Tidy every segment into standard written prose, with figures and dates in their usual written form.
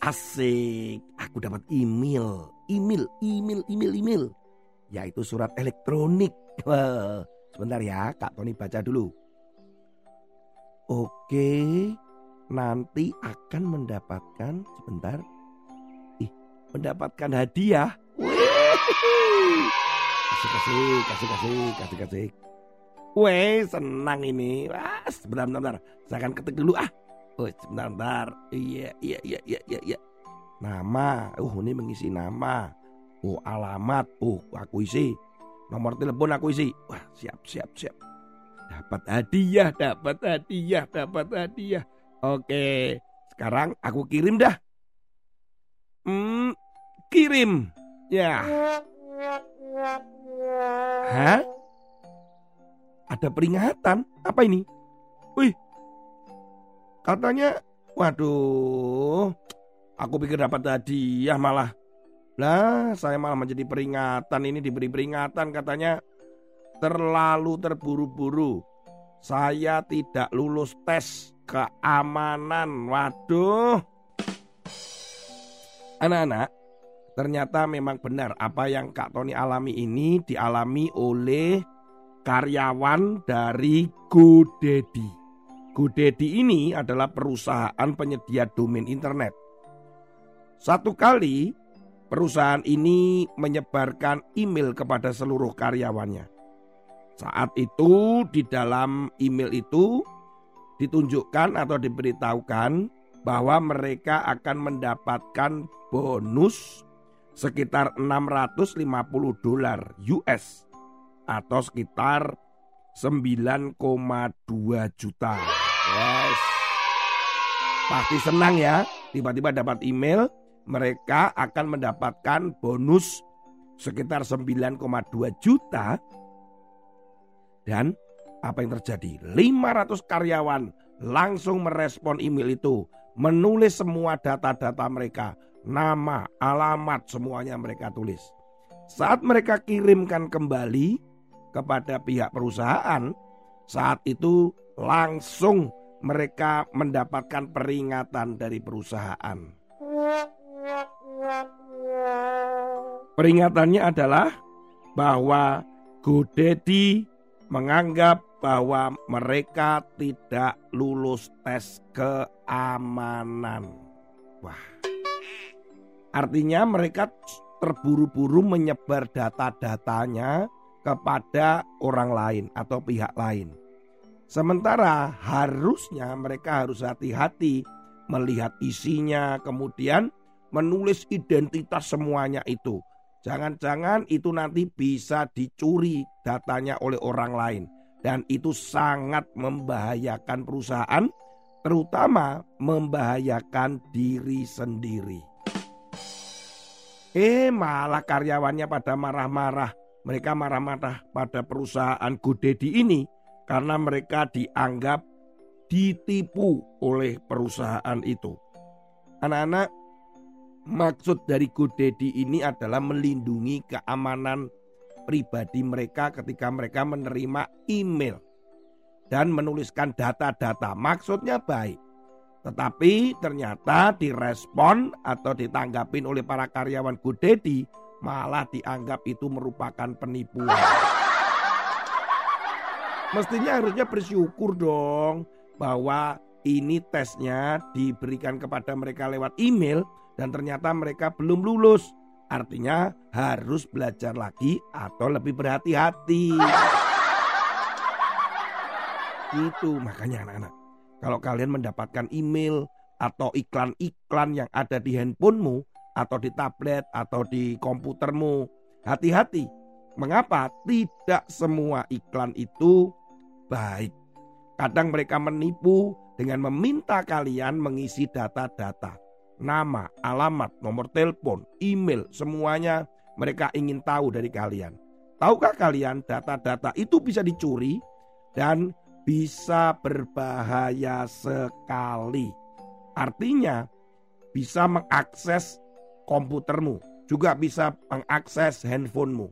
Asik, aku dapat email, yaitu surat elektronik. Sebentar ya, Kak Tony baca dulu. Oke, nanti akan mendapatkan, sebentar. Mendapatkan hadiah. Kasih. Weh, senang ini. Wah, sebentar. Saya akan ketik dulu . Oh, sebentar. Iya. Nama. Ini mengisi nama. Alamat. Aku isi. Nomor telepon aku isi. Wah, siap. Dapat hadiah. Oke. Sekarang aku kirim dah. Kirim. Ya. Hah? Ada peringatan. Apa ini? Wih. Katanya, waduh, aku pikir dapat hadiah malah. Lah, saya malah menjadi peringatan. Ini diberi peringatan katanya terlalu terburu-buru. Saya tidak lulus tes keamanan. Waduh. Anak-anak, ternyata memang benar apa yang Kak Tony alami ini dialami oleh karyawan dari GoDaddy. GoDaddy ini adalah perusahaan penyedia domain internet. Satu kali perusahaan ini menyebarkan email kepada seluruh karyawannya. Saat itu di dalam email itu ditunjukkan atau diberitahukan bahwa mereka akan mendapatkan bonus sekitar $650 atau sekitar 9,2 juta. Yes. Pasti senang ya, tiba-tiba dapat email mereka akan mendapatkan bonus sekitar 9,2 juta. Dan apa yang terjadi? 500 karyawan langsung merespon email itu, menulis semua data-data mereka, nama, alamat, semuanya mereka tulis. Saat mereka kirimkan kembali kepada pihak perusahaan, saat itu langsung mereka mendapatkan peringatan dari perusahaan. Peringatannya adalah bahwa GoDaddy menganggap bahwa mereka tidak lulus tes keamanan. Wah. Artinya mereka terburu-buru menyebar data-datanya kepada orang lain atau pihak lain. Sementara harusnya mereka harus hati-hati melihat isinya, kemudian menulis identitas semuanya itu. Jangan-jangan itu nanti bisa dicuri datanya oleh orang lain. Dan itu sangat membahayakan perusahaan, terutama membahayakan diri sendiri. Malah karyawannya pada marah-marah. Mereka marah-marah pada perusahaan GoDaddy ini karena mereka dianggap ditipu oleh perusahaan itu. Anak-anak, maksud dari GoDaddy ini adalah melindungi keamanan pribadi mereka ketika mereka menerima email dan menuliskan data-data. Maksudnya baik, tetapi ternyata direspon atau ditanggapin oleh para karyawan GoDaddy malah dianggap itu merupakan penipuan. Mestinya harusnya bersyukur dong bahwa ini tesnya diberikan kepada mereka lewat email dan ternyata mereka belum lulus. Artinya harus belajar lagi atau lebih berhati-hati. Gitu makanya anak-anak, kalau kalian mendapatkan email atau iklan-iklan yang ada di handphonemu atau di tablet atau di komputermu, hati-hati. Mengapa? Tidak semua iklan itu baik. Kadang mereka menipu dengan meminta kalian mengisi data-data. Nama, alamat, nomor telepon, email, semuanya mereka ingin tahu dari kalian. Tahukah kalian data-data itu bisa dicuri dan bisa berbahaya sekali. Artinya bisa mengakses komputermu, juga bisa mengakses handphonemu.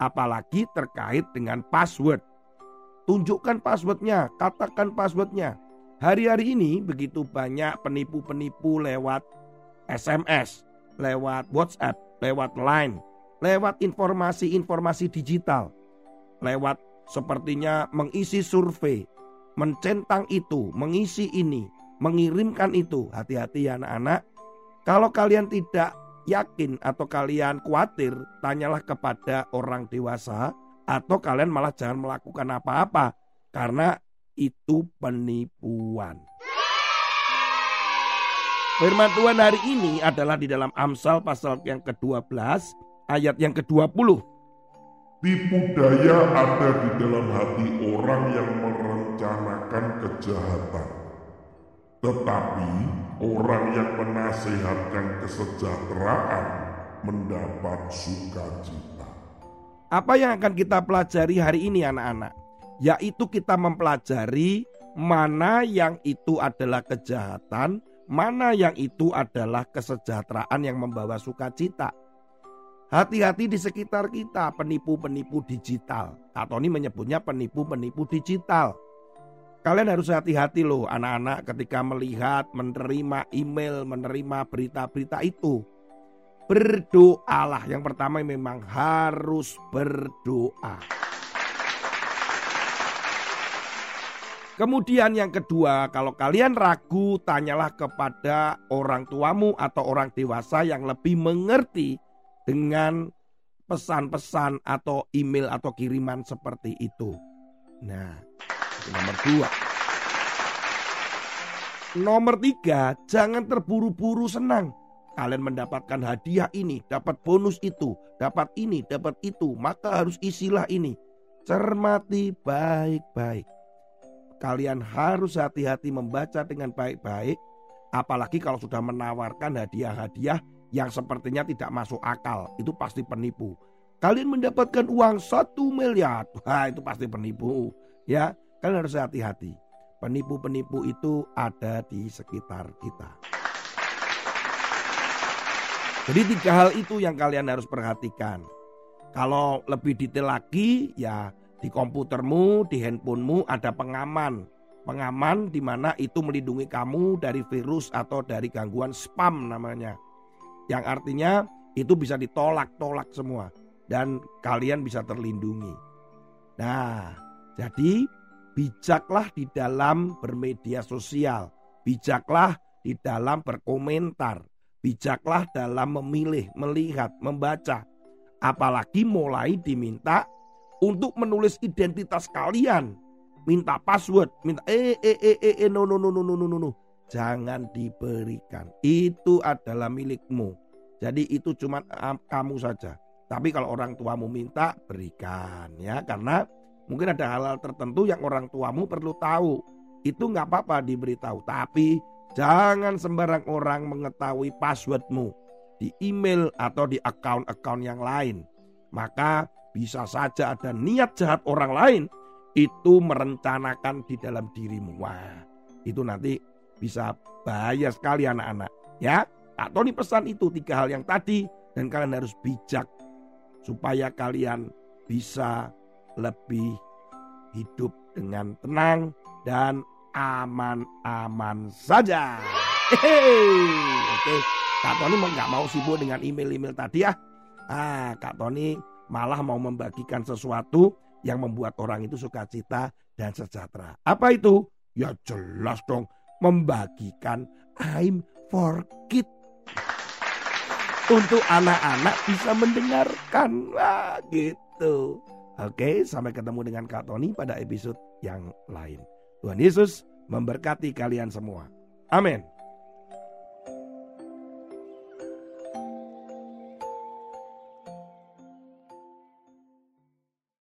Apalagi terkait dengan password. Tunjukkan passwordnya, katakan passwordnya. Hari-hari ini begitu banyak penipu-penipu lewat SMS, lewat WhatsApp, lewat Line, lewat informasi-informasi digital. Lewat sepertinya mengisi survei, mencentang itu, mengisi ini, mengirimkan itu. Hati-hati ya anak-anak. Kalau kalian tidak yakin atau kalian khawatir, tanyalah kepada orang dewasa, atau kalian malah jangan melakukan apa-apa karena itu penipuan. Firman Tuhan hari ini adalah di dalam Amsal pasal yang ke-12 ayat yang ke-20. Tipu daya ada di dalam hati orang yang merencanakan kejahatan, tetapi orang yang menasehatkan kesejahteraan mendapat sukacita. Apa yang akan kita pelajari hari ini anak-anak? Yaitu kita mempelajari mana yang itu adalah kejahatan, mana yang itu adalah kesejahteraan yang membawa sukacita. Hati-hati di sekitar kita penipu-penipu digital. Atau ini menyebutnya penipu-penipu digital. Kalian harus hati-hati loh anak-anak ketika melihat, menerima email, menerima berita-berita itu. Berdoalah. Yang pertama memang harus berdoa. Kemudian yang kedua, kalau kalian ragu, tanyalah kepada orang tuamu atau orang dewasa yang lebih mengerti dengan pesan-pesan atau email atau kiriman seperti itu. Nah, nomor dua. Nomor tiga, jangan terburu-buru senang. Kalian mendapatkan hadiah ini, dapat bonus itu, dapat ini, dapat itu, maka harus isilah ini. Cermati baik-baik. Kalian harus hati-hati membaca dengan baik-baik. Apalagi kalau sudah menawarkan hadiah-hadiah yang sepertinya tidak masuk akal. Itu pasti penipu. Kalian mendapatkan uang 1 miliar. Wah, itu pasti penipu. Ya, kalian harus hati-hati. Penipu-penipu itu ada di sekitar kita. Jadi 3 hal itu yang kalian harus perhatikan. Kalau lebih detail lagi, ya di komputermu, di handphonemu ada pengaman. Pengaman di mana itu melindungi kamu dari virus atau dari gangguan spam namanya. Yang artinya itu bisa ditolak-tolak semua. Dan kalian bisa terlindungi. Nah, jadi bijaklah di dalam bermedia sosial. Bijaklah di dalam berkomentar. Bijaklah dalam memilih, melihat, membaca. Apalagi mulai diminta untuk menulis identitas kalian. Minta password, minta no. Jangan diberikan. Itu adalah milikmu. Jadi itu cuma kamu saja. Tapi kalau orang tuamu minta, berikan ya. Karena mungkin ada hal-hal tertentu yang orang tuamu perlu tahu. Itu gak apa-apa diberitahu. Tapi jangan sembarang orang mengetahui passwordmu di email atau di account-account yang lain. Maka bisa saja ada niat jahat orang lain itu merencanakan di dalam dirimu. Wah, itu nanti bisa bahaya sekali anak-anak ya. Atau nih pesan itu 3 hal yang tadi. Dan kalian harus bijak supaya kalian bisa lebih hidup dengan tenang dan aman-aman saja. Oke, Kak Tony nggak mau sibuk dengan email-email tadi ya. Kak Tony malah mau membagikan sesuatu yang membuat orang itu sukacita dan sejahtera. Apa itu? Ya jelas dong, membagikan I'm for Kids untuk anak-anak bisa mendengarkan gitu. Oke, sampai ketemu dengan Kak Tony pada episode yang lain. Tuhan Yesus memberkati kalian semua. Amin.